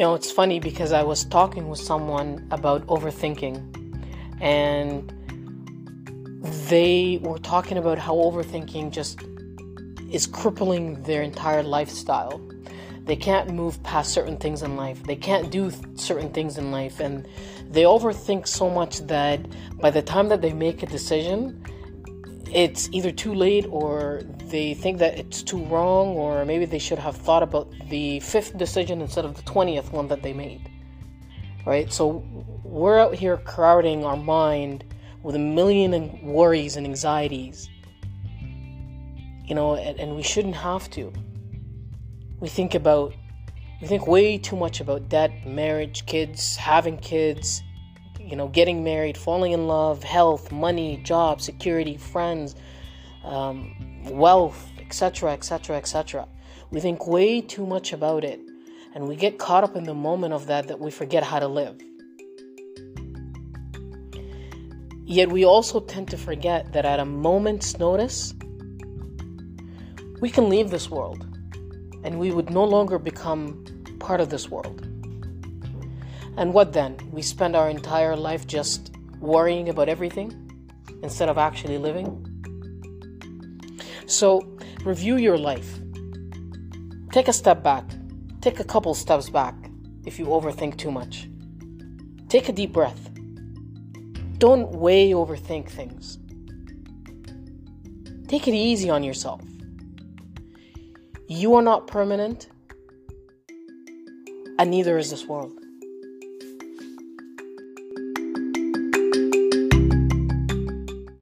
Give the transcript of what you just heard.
it's funny because I was talking with someone about overthinking, and they were talking about how overthinking just is crippling their entire lifestyle. They can't move past certain things in life. They can't do certain things in life. And they overthink so much that by the time that they make a decision, it's either too late, or they think that it's too wrong, or maybe they should have thought about the 5th decision instead of the 20th one that they made. Right? So we're out here crowding our mind with a million worries and anxieties. And we shouldn't have to. We think way too much about debt, marriage, kids, having kids, getting married, falling in love, health, money, job, security, friends, wealth, etc., etc., etc. We think way too much about it, and we get caught up in the moment of that we forget how to live. Yet we also tend to forget that at a moment's notice, we can leave this world, and we would no longer become part of this world. And what then? We spend our entire life just worrying about everything instead of actually living? So, review your life. Take a step back. Take a couple steps back if you overthink too much. Take a deep breath. Don't way overthink things. Take it easy on yourself. You are not permanent, and neither is this world.